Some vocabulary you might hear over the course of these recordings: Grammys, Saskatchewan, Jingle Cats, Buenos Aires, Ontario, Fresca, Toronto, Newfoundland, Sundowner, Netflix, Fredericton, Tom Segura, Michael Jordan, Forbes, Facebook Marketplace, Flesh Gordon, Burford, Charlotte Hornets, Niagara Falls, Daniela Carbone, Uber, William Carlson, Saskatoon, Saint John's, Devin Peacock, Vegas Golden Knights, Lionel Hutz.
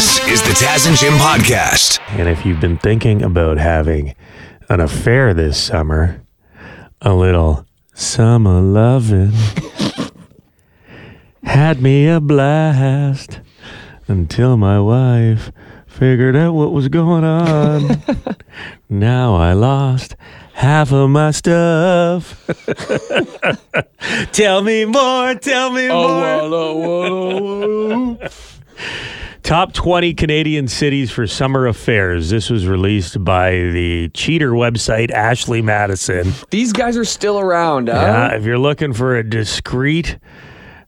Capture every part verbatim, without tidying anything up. This is the Taz and Jim Podcast. And if you've been thinking about having an affair this summer, a little summer lovin' had me a blast until my wife figured out what was going on. Now I lost half of my stuff. Tell me more, tell me oh, more. Walla, walla, walla. Top twenty Canadian cities for summer affairs. This was released by the cheater website, Ashley Madison. These guys are still around, huh? Yeah, if you're looking for a discreet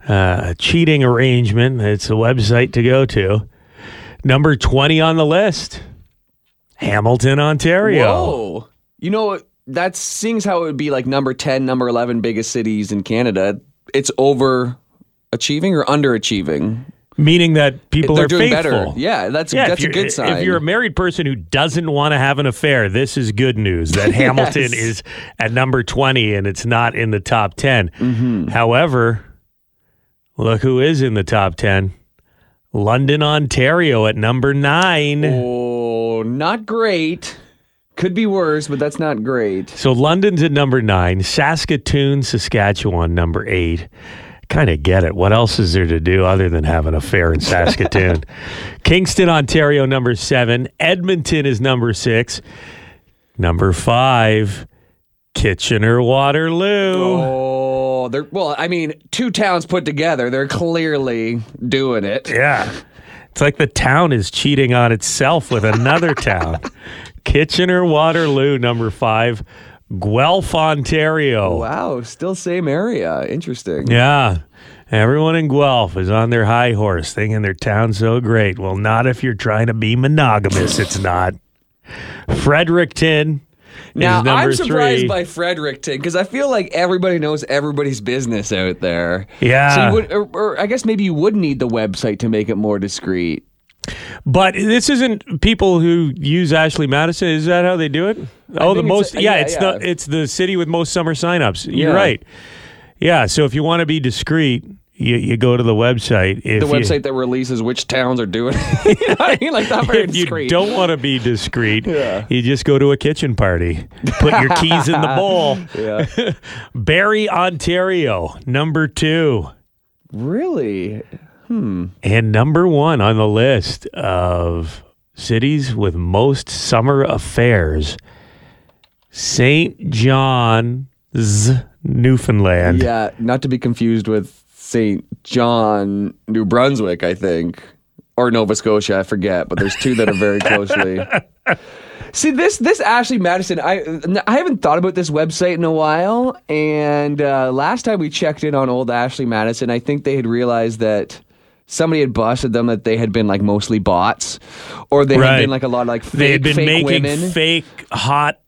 uh, cheating arrangement, it's a website to go to. Number twenty on the list, Hamilton, Ontario. Whoa. You know, that seems how it would be like number ten, number eleven biggest cities in Canada. It's overachieving or underachieving? Meaning that people They're are doing faithful. Better. Yeah, that's, yeah, that's a good sign. If you're a married person who doesn't want to have an affair, this is good news that yes. Hamilton is at number twenty and it's not in the top ten. Mm-hmm. However, look who is in the top ten. London, Ontario at number nine. Oh, not great. Could be worse, but that's not great. So London's at number nine. Saskatoon, Saskatchewan, number eight. Kind of get it. What else is there to do other than have an affair in Saskatoon? Kingston, Ontario, number seven. Edmonton is number six. Number five, Kitchener Waterloo. Oh, they're well, I mean, two towns put together, they're clearly doing it. Yeah. It's like the town is cheating on itself with another town. Kitchener Waterloo, number five. Guelph, Ontario. Wow, still same area. Interesting. Yeah. Everyone in Guelph is on their high horse, thinking their town's so great. Well, not if you're trying to be monogamous. It's not. Fredericton now, is number I'm surprised three. By Fredericton, because I feel like everybody knows everybody's business out there. Yeah. So you would, or, or I guess maybe you would need the website to make it more discreet. But this isn't people who use Ashley Madison. Is that how they do it? Oh, the most. A, yeah, yeah, it's yeah. the it's the city with most summer signups. You're yeah. right. Yeah. So if you want to be discreet, you, you go to the website. If the website you, that releases which towns are doing it. You know what I mean? Like not very discreet. You don't want to be discreet. Yeah. You just go to a kitchen party. Put your keys in the bowl. Yeah. Barrie, Ontario, number two. Really. Hmm. And number one on the list of cities with most summer affairs, Saint John's, Newfoundland. Yeah, not to be confused with Saint John, New Brunswick, I think, or Nova Scotia, I forget, but there's two that are very closely. See, this this Ashley Madison, I I haven't thought about this website in a while, and uh, last time we checked in on old Ashley Madison, I think they had realized that somebody had busted them that they had been like mostly bots, or they right. had been like a lot of like fake, they had been fake making women. Fake hot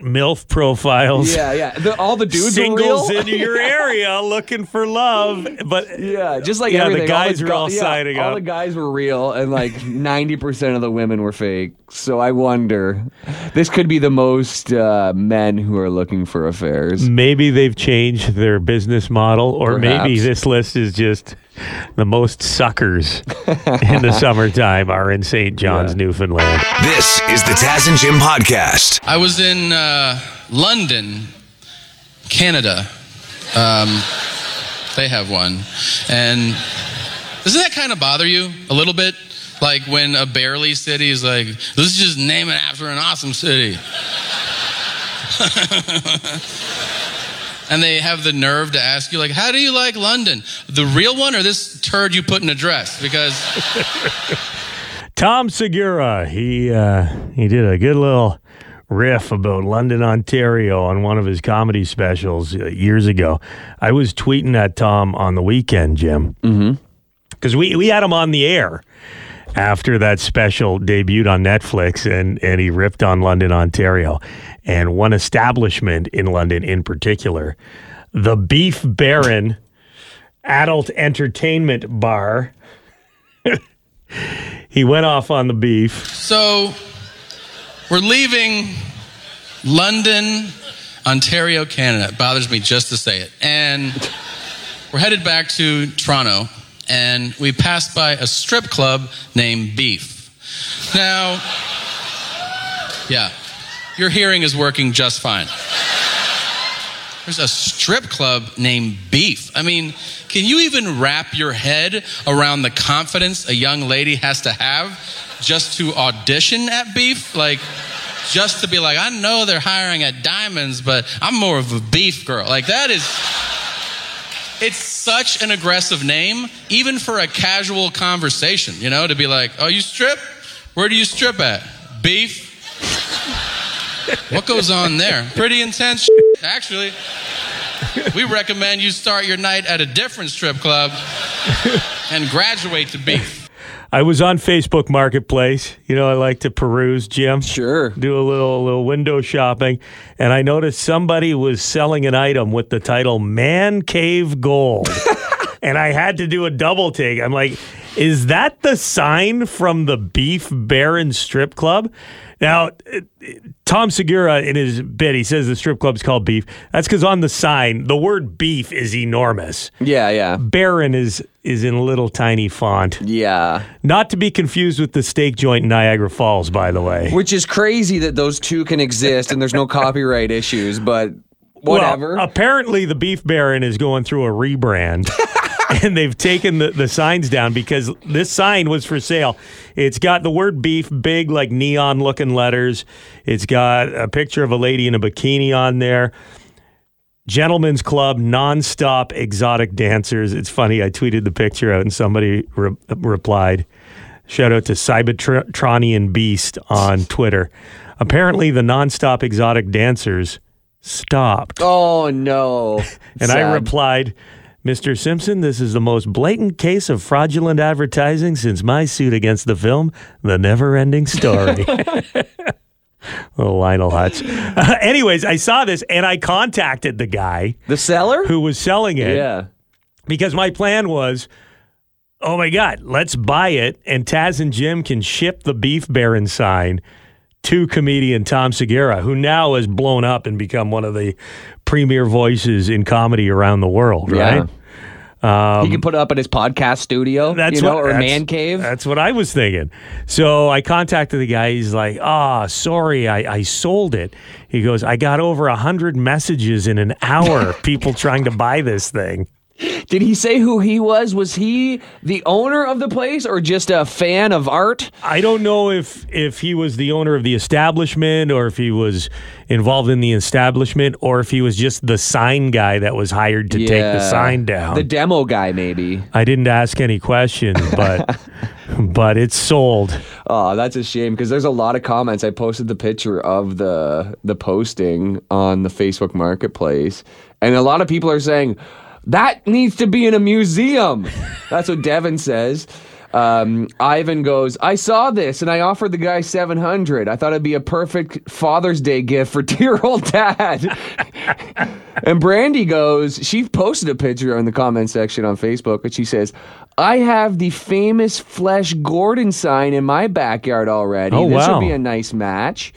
MILF profiles. Yeah, yeah. The, all the dudes singles are real. In your yeah. area looking for love, but yeah, just like yeah, everything. The guys all the, were all yeah, signing all up. All the guys were real, and like ninety percent of the women were fake. So I wonder, this could be the most uh, men who are looking for affairs. Maybe they've changed their business model, or Perhaps. Maybe this list is just the most suckers in the summertime are in Saint John's, yeah. Newfoundland. This is the Taz and Jim Podcast. I was in uh, London, Canada. Um, they have one. And doesn't that kind of bother you a little bit? Like when a barely city is like, let's just name it after an awesome city. And they have the nerve to ask you, like, how do you like London? The real one or this turd you put in a dress? Because... Tom Segura, he uh, he did a good little riff about London, Ontario on one of his comedy specials uh, years ago. I was tweeting at Tom on the weekend, Jim. Mm-hmm. Because we, we had him on the air after that special debuted on Netflix, and, and he ripped on London, Ontario, and one establishment in London in particular, the Beef Baron Adult Entertainment Bar. He went off on the beef. So we're leaving London, Ontario, Canada. It bothers me just to say it. And we're headed back to Toronto, and we passed by a strip club named Beef. Now, yeah, your hearing is working just fine. There's a strip club named Beef. I mean, can you even wrap your head around the confidence a young lady has to have just to audition at Beef? Like, just to be like, I know they're hiring at Diamonds, but I'm more of a Beef girl. Like, that is, it's such an aggressive name, even for a casual conversation, you know, to be like, oh, you strip? Where do you strip at? Beef. What goes on there? Pretty intense shit, actually. We recommend you start your night at a different strip club and graduate to Beef. I was on Facebook Marketplace. You know, I like to peruse, Jim. Sure. Do a little, little window shopping. And I noticed somebody was selling an item with the title Man Cave Gold. And I had to do a double take. I'm like, is that the sign from the Beef Baron strip club? Now, Tom Segura, in his bit, he says the strip club's called Beef. That's because on the sign, the word beef is enormous. Yeah, yeah. Baron is is in little tiny font. Yeah. Not to be confused with the steak joint in Niagara Falls, by the way. Which is crazy that those two can exist and there's no copyright issues, but whatever. Well, apparently the Beef Baron is going through a rebrand. And they've taken the, the signs down because this sign was for sale. It's got the word beef, big, like neon-looking letters. It's got a picture of a lady in a bikini on there. Gentlemen's Club, nonstop exotic dancers. It's funny. I tweeted the picture out and somebody re- replied. Shout out to Cybertronian Beast on Twitter. Apparently, the nonstop exotic dancers stopped. Oh, no. And sad. I replied, Mister Simpson, this is the most blatant case of fraudulent advertising since my suit against the film, The Never-Ending Story. Oh, Lionel Hutz. Uh, anyways, I saw this, and I contacted the guy. The seller? Who was selling it. Yeah. Because my plan was, oh, my God, let's buy it, and Taz and Jim can ship the Beef Baron sign to comedian Tom Segura, who now has blown up and become one of the premier voices in comedy around the world, right? Yeah. Um, he can put it up at his podcast studio, that's you know, what, or that's, man cave. That's what I was thinking. So I contacted the guy. He's like, ah, oh, sorry, I, I sold it. He goes, I got over one hundred messages in an hour, people trying to buy this thing. Did he say who he was? Was he the owner of the place or just a fan of art? I don't know if, if he was the owner of the establishment or if he was involved in the establishment or if he was just the sign guy that was hired to yeah, take the sign down. The demo guy, maybe. I didn't ask any questions, but but it's sold. Oh, that's a shame because there's a lot of comments. I posted the picture of the the posting on the Facebook Marketplace, and a lot of people are saying, that needs to be in a museum. That's what Devin says. Um, Ivan goes, I saw this, and I offered the guy seven hundred dollars. I thought it'd be a perfect Father's Day gift for dear old dad. And Brandy goes, she posted a picture in the comment section on Facebook, and she says, I have the famous Flesh Gordon sign in my backyard already. Oh, this wow. would be a nice match,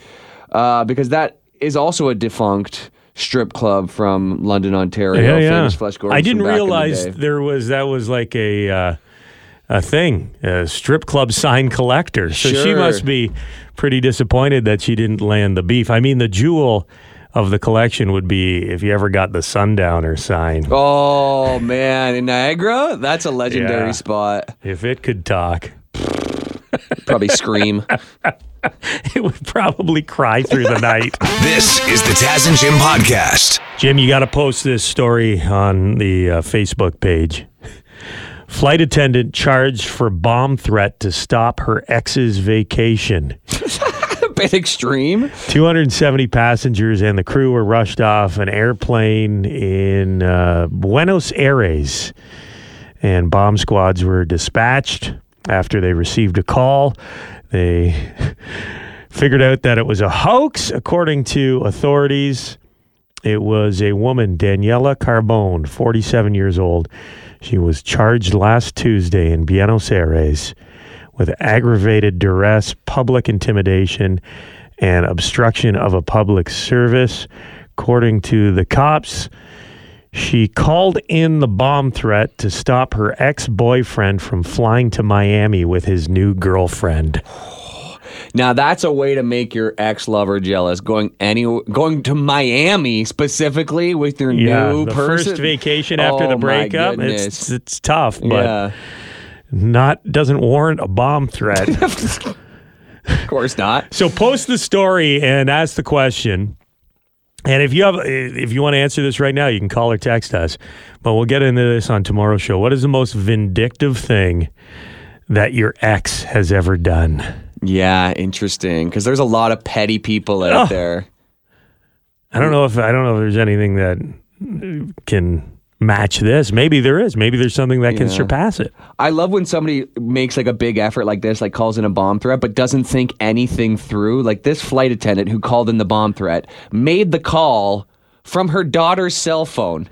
uh, because that is also a defunct strip club from London, Ontario. Yeah, yeah. Famous Flesh Gordon. I didn't realize the there was that was like a uh, a thing, a strip club sign collector. So sure. She must be pretty disappointed that she didn't land the beef. I mean, the jewel of the collection would be if you ever got the Sundowner sign. Oh man, in Niagara, that's a legendary yeah. spot. If it could talk, probably scream. It would probably cry through the night. This is the Taz and Jim Podcast. Jim, you got to post this story on the uh, Facebook page. Flight attendant charged for bomb threat to stop her ex's vacation. A bit extreme. two hundred seventy passengers and the crew were rushed off an airplane in uh, Buenos Aires. And bomb squads were dispatched after they received a call. They figured out that it was a hoax. According to authorities, it was a woman, Daniela Carbone, forty-seven years old. She was charged last Tuesday in Buenos Aires with aggravated duress, public intimidation, and obstruction of a public service. According to the cops, She called in the bomb threat to stop her ex-boyfriend from flying to Miami with his new girlfriend. Now, that's a way to make your ex-lover jealous, going any, going to Miami specifically with your yeah, new the person. First vacation after oh, the breakup, it's it's tough, but yeah. not doesn't warrant a bomb threat. Of course not. So post the story and ask the question. And if you have, if you want to answer this right now, you can call or text us. But we'll get into this on tomorrow's show. What is the most vindictive thing that your ex has ever done? Yeah, interesting. Because there's a lot of petty people out oh. there. I don't know if I don't know if there's anything that can match this. Maybe there is. Maybe there's something that yeah. can surpass it. I love when somebody makes like a big effort like this, like calls in a bomb threat, but doesn't think anything through. Like this flight attendant who called in the bomb threat made the call from her daughter's cell phone.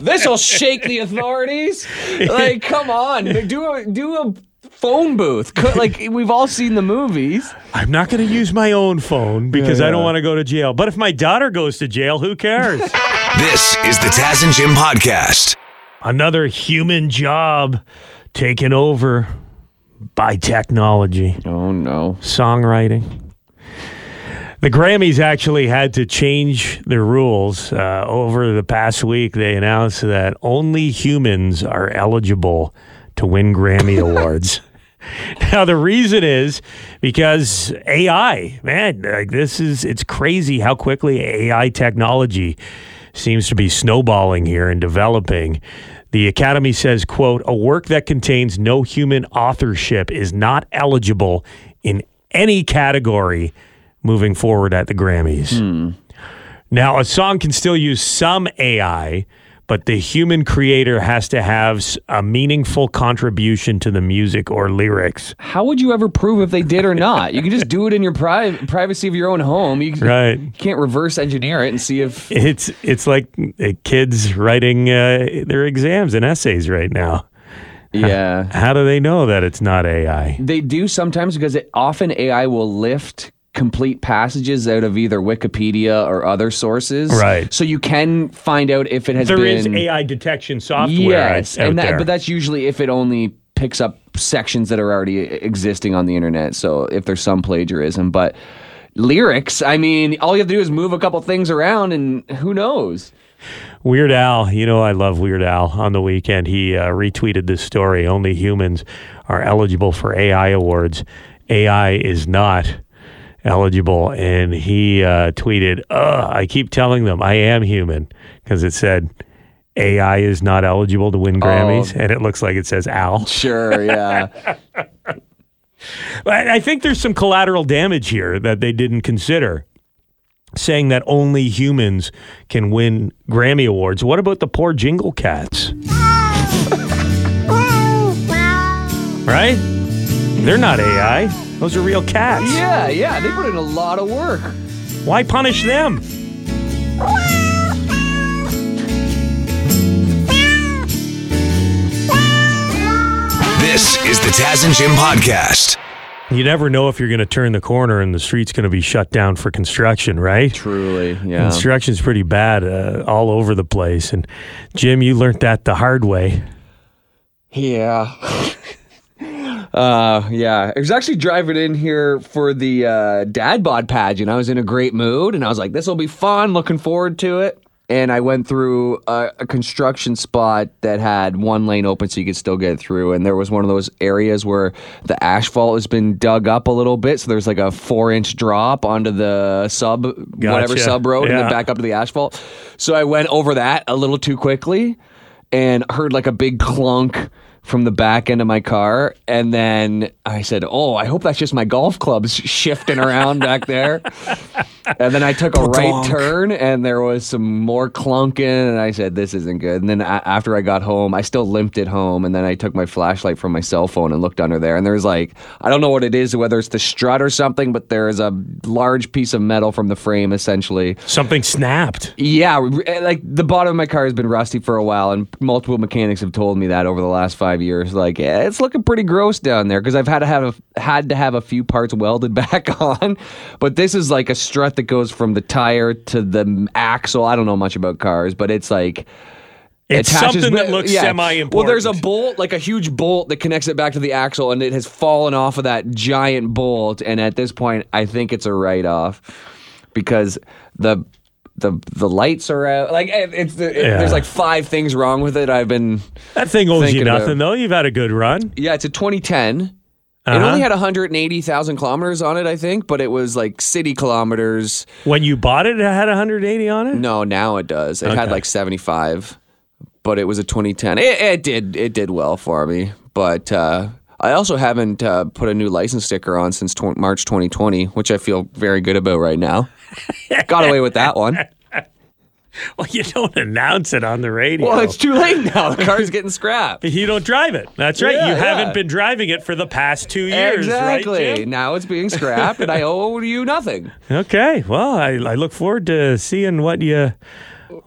This'll shake the authorities. Like, come on. Do a do a phone booth. Like, we've all seen the movies. I'm not going to use my own phone because yeah, yeah. I don't want to go to jail. But if my daughter goes to jail, who cares? This is the Taz and Jim Podcast. Another human job taken over by technology. Oh, no. Songwriting. The Grammys actually had to change their rules. Uh, over the past week, they announced that only humans are eligible to win Grammy Awards. Now, the reason is because A I, man, like this is, it's crazy how quickly A I technology seems to be snowballing here and developing. The Academy says, quote, a work that contains no human authorship is not eligible in any category moving forward at the Grammys. Hmm. Now, a song can still use some A I, but the human creator has to have a meaningful contribution to the music or lyrics. How would you ever prove if they did or not? You can just do it in your pri- privacy of your own home. You can, right. You can't reverse engineer it and see if... It's it's like kids writing uh, their exams and essays right now. Yeah. How, how do they know that it's not A I? They do sometimes because it, often A I will lift complete passages out of either Wikipedia or other sources. Right. So you can find out if it has there been... There is A I detection software yes, out and that, there. But that's usually if it only picks up sections that are already existing on the internet. So if there's some plagiarism. But lyrics, I mean, all you have to do is move a couple things around and who knows? Weird Al, you know I love Weird Al. On the weekend, he uh, retweeted this story. Only humans are eligible for A I awards. A I is not... eligible, and he uh, tweeted, Ugh, I keep telling them I am human, because it said A I is not eligible to win Grammys, oh. and it looks like it says Al. Sure, yeah. I think there's some collateral damage here that they didn't consider, saying that only humans can win Grammy Awards. What about the poor Jingle Cats? Right? They're not A I. Those are real cats. Yeah, yeah. They put in a lot of work. Why punish them? This is the Taz and Jim Podcast. You never know if you're going to turn the corner and the street's going to be shut down for construction, right? Truly, yeah. Construction's pretty bad uh, all over the place. And, Jim, you learned that the hard way. Yeah. Uh, yeah, I was actually driving in here for the uh, dad bod pageant. I was in a great mood, and I was like, this will be fun, looking forward to it. And I went through a, a construction spot that had one lane open so you could still get through. And there was one of those areas where the asphalt has been dug up a little bit. So there's like a four inch drop onto the sub, gotcha. whatever sub road, yeah. and then back up to the asphalt. So I went over that a little too quickly and heard like a big clunk from the back end of my car, and then I said, oh, I hope that's just my golf clubs shifting around back there. And then I took a right turn, and there was some more clunking, and I said, this isn't good. And then after I got home, I still limped it home, and then I took my flashlight from my cell phone and looked under there, and there's like, I don't know what it is, whether it's the strut or something, but there is a large piece of metal from the frame, essentially. Something snapped. Yeah, like the bottom of my car has been rusty for a while, and multiple mechanics have told me that over the last five years, like yeah, it's looking pretty gross down there because I've had to have a, had to have a few parts welded back on, but this is like a strut that goes from the tire to the axle. I don't know much about cars, but it's like... It's attaches, something that looks yeah. semi-important. Well, there's a bolt, like a huge bolt that connects it back to the axle, and it has fallen off of that giant bolt. And at this point, I think it's a write-off because the the the lights are out. Like it's it, yeah. there's like five things wrong with it. I've been that thing owes you nothing about. Though. You've had a good run. Yeah, it's a twenty ten. Uh-huh. It only had one hundred eighty thousand kilometers on it, I think, but it was like city kilometers. When you bought it, it had one hundred eighty on it? No, now it does. It okay. had like seventy-five. But it was a twenty ten. It, it did it did well for me, but uh, I also haven't uh, put a new license sticker on since tw- March twenty twenty, which I feel very good about right now. Got away with that one. Well, you don't announce it on the radio. Well, it's too late now. The car's getting scrapped. You don't drive it. That's right. Yeah, you yeah. haven't been driving it for the past two years, exactly. right, Jim? Now it's being scrapped, and I owe you nothing. Okay. Well, I, I look forward to seeing what you...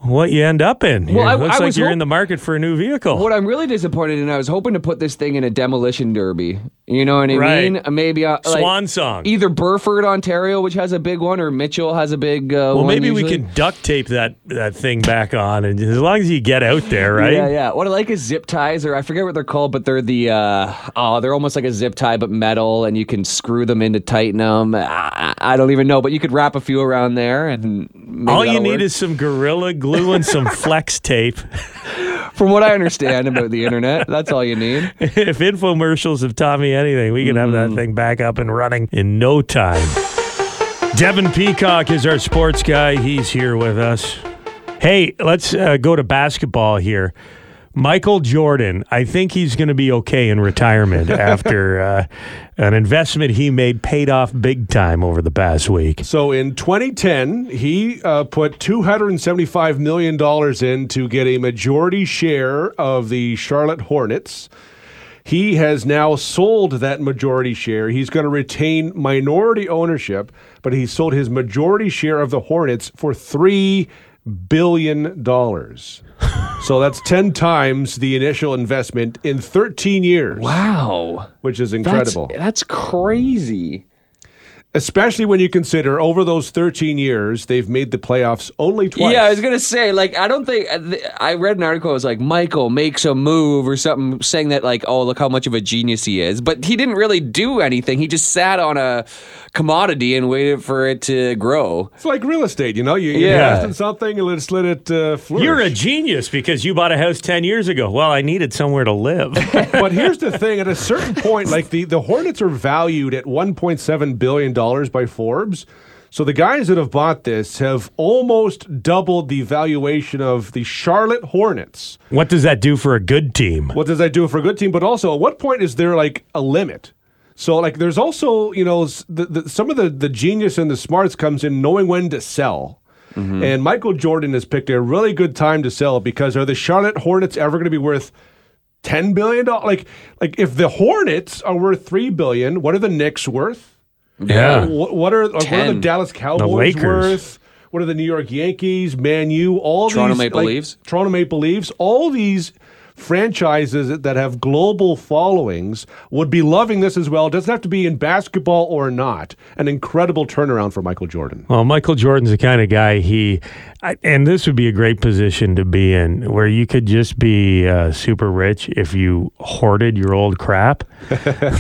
What you end up in. Well, I, looks I like you're hope- in the market for a new vehicle. What I'm really disappointed in, I was hoping to put this thing in a demolition derby. You know what I right. mean? Maybe uh, like Swan Song. Either Burford, Ontario, which has a big one, or Mitchell has a big uh, well, one. Well, maybe usually. We can duct tape that, that thing back on, and as long as you get out there, right? Yeah, yeah. What I like is zip ties, or I forget what they're called, but they're the uh, oh, they're almost like a zip tie, but metal, and you can screw them in to tighten them. I, I don't even know, but you could wrap a few around there, and maybe all you need work. Is some Gorilla Glue and some flex tape. From what I understand about the internet, that's all you need. If infomercials have taught me anything, we can have that thing back up and running in no time. Devin Peacock is our sports guy. He's here with us. Hey, let's uh, go to basketball here. Michael Jordan, I think he's going to be okay in retirement after uh, an investment he made paid off big time over the past week. So in twenty ten, he uh, put two hundred seventy-five million dollars in to get a majority share of the Charlotte Hornets. He has now sold that majority share. He's going to retain minority ownership, but he sold his majority share of the Hornets for three billion dollars. So that's ten times the initial investment in thirteen years. Wow. Which is incredible. That's, that's crazy. Especially when you consider over those thirteen years, they've made the playoffs only twice. Yeah, I was going to say, like, I don't think, I read an article, it was like, Michael makes a move or something, saying that, like, oh, look how much of a genius he is. But he didn't really do anything. He just sat on a commodity and waited for it to grow. It's like real estate, you know? You yeah. invest in something and just let it uh, flourish. You're a genius because you bought a house ten years ago. Well, I needed somewhere to live. But here's the thing, at a certain point, like, the, the Hornets are valued at one point seven billion dollars. By Forbes. So the guys that have bought this have almost doubled the valuation of the Charlotte Hornets. What does that do for a good team? What does that do for a good team? But also, at what point is there like a limit? So like there's also, you know, the, the, some of the, the genius and the smarts comes in knowing when to sell. Mm-hmm. And Michael Jordan has picked a really good time to sell because are the Charlotte Hornets ever going to be worth ten billion dollars? Like, like if the Hornets are worth three billion dollars, what are the Knicks worth? Yeah. What, what are like, what are the Dallas Cowboys the worth? What are the New York Yankees, Man U, all Toronto these Maple like, Leafs. Toronto Maple Leafs, all these franchises that have global followings would be loving this as well. It doesn't have to be in basketball or not. An incredible turnaround for Michael Jordan. Well, Michael Jordan's the kind of guy he, I, and this would be a great position to be in, where you could just be uh, super rich if you hoarded your old crap.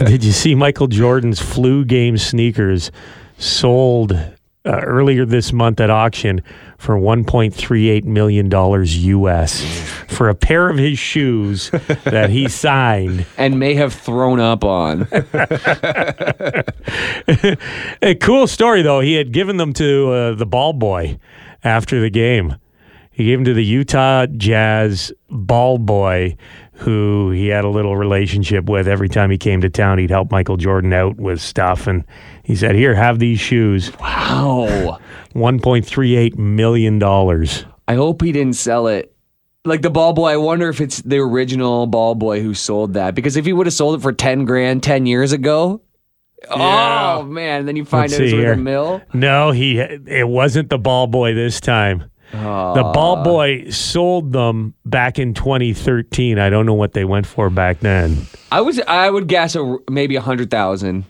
Did you see Michael Jordan's flu game sneakers sold uh, earlier this month at auction for one point three eight million dollars U S? For a pair of his shoes that he signed. And may have thrown up on. A cool story, though. He had given them to uh, the ball boy after the game. He gave them to the Utah Jazz ball boy, who he had a little relationship with. Every time he came to town, he'd help Michael Jordan out with stuff. And he said, here, have these shoes. Wow. one point three eight million dollars. I hope he didn't sell it. Like the ball boy, I wonder if it's the original ball boy who sold that. Because if he would have sold it for ten grand ten years ago, yeah. oh man, then you find Let's out it's worth a mill. No, he it wasn't the ball boy this time. Aww. The ball boy sold them back in twenty thirteen. I don't know what they went for back then. I was I would guess a, maybe a hundred thousand.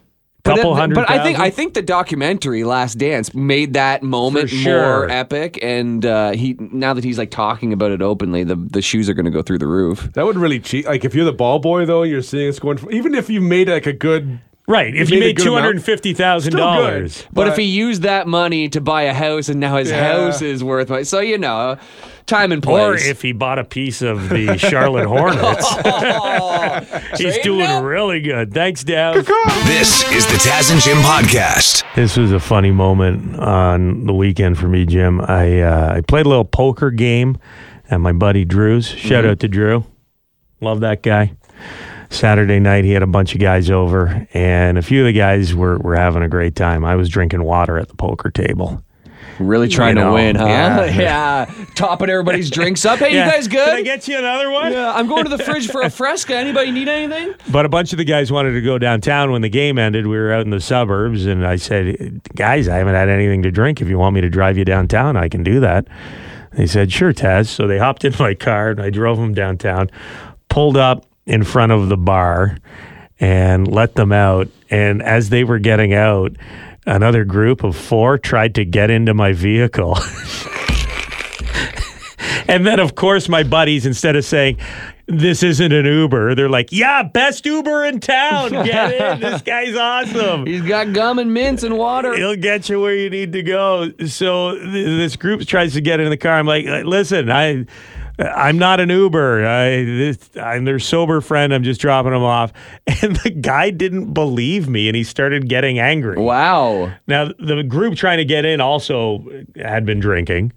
Couple hundred but I think thousand? I think the documentary Last Dance made that moment sure. more epic, and uh, he now that he's like talking about it openly, the, the shoes are going to go through the roof. That would really cheat. Like if you're the ball boy though, you're seeing it's going. For, even if you made like a good. Right, if you made two hundred fifty thousand dollars. But, but if he used that money to buy a house and now his yeah. house is worth money. So, you know, time and place. Or if he bought a piece of the Charlotte Hornets. oh, He's doing up. really good. Thanks, Daz. This is the Taz and Jim Podcast. This was a funny moment on the weekend for me, Jim. I, uh, I played a little poker game at my buddy Drew's. Shout mm-hmm. out to Drew. Love that guy. Saturday night, he had a bunch of guys over, and a few of the guys were, were having a great time. I was drinking water at the poker table. Really trying you know, to win, huh? Yeah, yeah. Topping everybody's drinks up. Hey, yeah. You guys good? Can I get you another one? Yeah, I'm going to the fridge for a Fresca. Anybody need anything? But a bunch of the guys wanted to go downtown when the game ended. We were out in the suburbs, and I said, guys, I haven't had anything to drink. If you want me to drive you downtown, I can do that. They said, sure, Taz. So they hopped in my car, and I drove them downtown, pulled up in front of the bar and let them out. And as they were getting out, another group of four tried to get into my vehicle. And then, of course, my buddies, instead of saying, this isn't an Uber, they're like, yeah, best Uber in town. Get in. This guy's awesome. He's got gum and mints and water. He'll get you where you need to go. So th- this group tries to get in the car. I'm like, listen, I... I'm not an Uber. I, this, I'm their sober friend. I'm just dropping them off. And the guy didn't believe me, and he started getting angry. Wow. Now, the group trying to get in also had been drinking.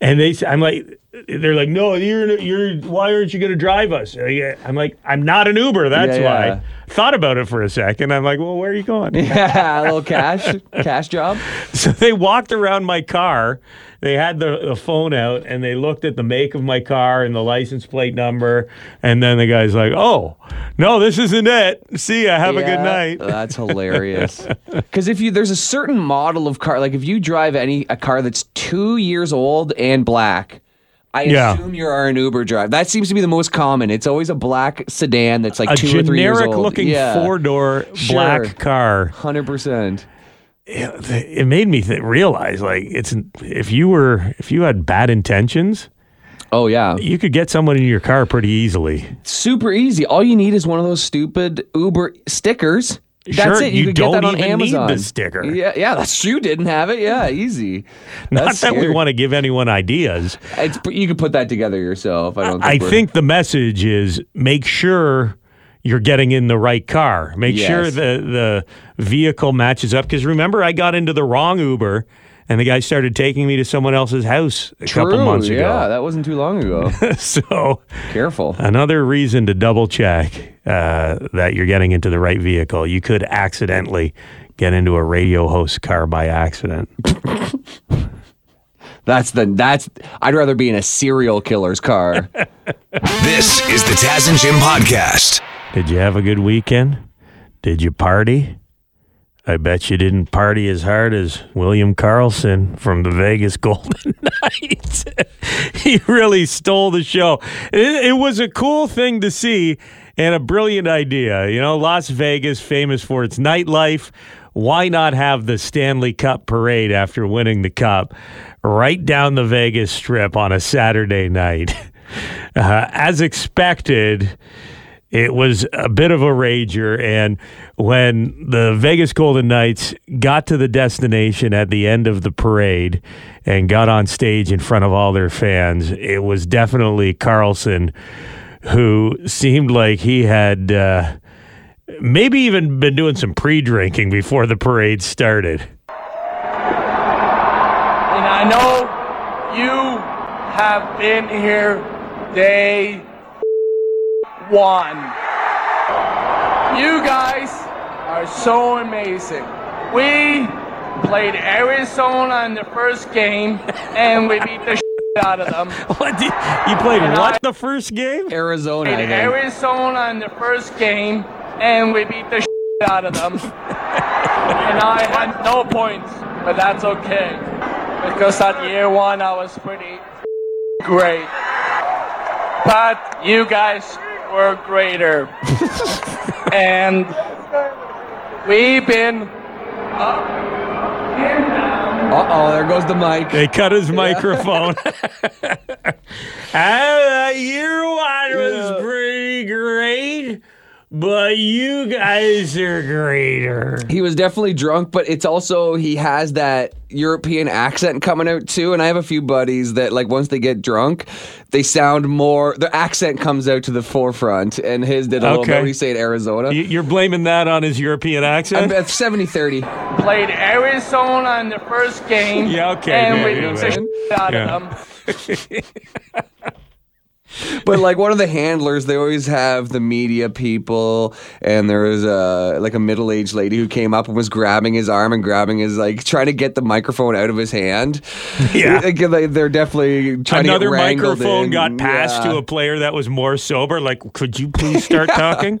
And they, I'm like, they're like, no, you're, you're. Why aren't you going to drive us? I'm like, I'm not an Uber. That's yeah, yeah. why. Thought about it for a second. I'm like, well, where are you going? Yeah, a little cash, cash job. So they walked around my car. They had the, the phone out, and they looked at the make of my car and the license plate number. And then the guy's like, oh, no, this isn't it. See ya. Have yeah, a good night. That's hilarious. Because if you there's a certain model of car, like if you drive any a car that's two years old and black, I yeah. assume you are an Uber driver. That seems to be the most common. It's always a black sedan that's like a two or three years old. A generic-looking yeah. four-door sure. black car. one hundred percent. It, it made me th- realize, like, it's if you were if you had bad intentions. Oh yeah, you could get someone in your car pretty easily. Super easy. All you need is one of those stupid Uber stickers. That's sure, it. You, you could don't get that on even Amazon. Need the sticker. Yeah, yeah. That's you didn't have it. Yeah, easy. Not that's that scary. We want to give anyone ideas. It's, you could put that together yourself. I don't. Think I we're... think the message is make sure you're getting in the right car. Make yes. sure the the vehicle matches up. Because remember, I got into the wrong Uber, and the guy started taking me to someone else's house a True, couple months ago. Yeah, that wasn't too long ago. So careful. Another reason to double check. Uh, that you're getting into the right vehicle. You could accidentally get into a radio host car by accident. that's the that's. I'd rather be in a serial killer's car. This is the Taz and Jim Podcast. Did you have a good weekend? Did you party? I bet you didn't party as hard as William Carlson from the Vegas Golden Knights. He really stole the show. It, it was a cool thing to see and a brilliant idea. You know, Las Vegas, famous for its nightlife. Why not have the Stanley Cup parade after winning the cup right down the Vegas Strip on a Saturday night? Uh, as expected, it was a bit of a rager, and when the Vegas Golden Knights got to the destination at the end of the parade and got on stage in front of all their fans, it was definitely Carlson who seemed like he had uh, maybe even been doing some pre-drinking before the parade started. And I know you have been here day one. You guys are so amazing. We played Arizona in the first game, and we beat the shit out of them. What did, you played and what I, the first game? Arizona. Played Arizona in the first game, and we beat the shit out of them. And I had no points, but that's okay, because at year one I was pretty great. But you guys were greater. And We've been up and down. Uh-oh, there goes the mic. They cut his yeah. microphone. uh, your wine was yeah. pretty great, but you guys are greater. He was definitely drunk, but it's also, he has that European accent coming out too. And I have a few buddies that, like, once they get drunk, they sound more, their accent comes out to the forefront. And his did a okay. little bit. What do you say in Arizona? You're blaming that on his European accent? I'm at seventy thirty. Played Arizona in the first game. Yeah, okay. And yeah, we yeah, beat the shit out of them. But, like, one of the handlers, they always have the media people, and there was, a, like, a middle-aged lady who came up and was grabbing his arm and grabbing his, like, trying to get the microphone out of his hand. Yeah. They're definitely trying Another to get wrangled in. Another microphone got passed yeah. to a player that was more sober. Like, could you please start yeah. talking?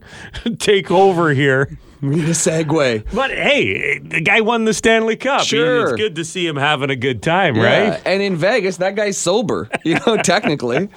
Take over here. We need a segue. But, hey, the guy won the Stanley Cup. Sure. It's good to see him having a good time, yeah. right? And in Vegas, that guy's sober, you know, technically.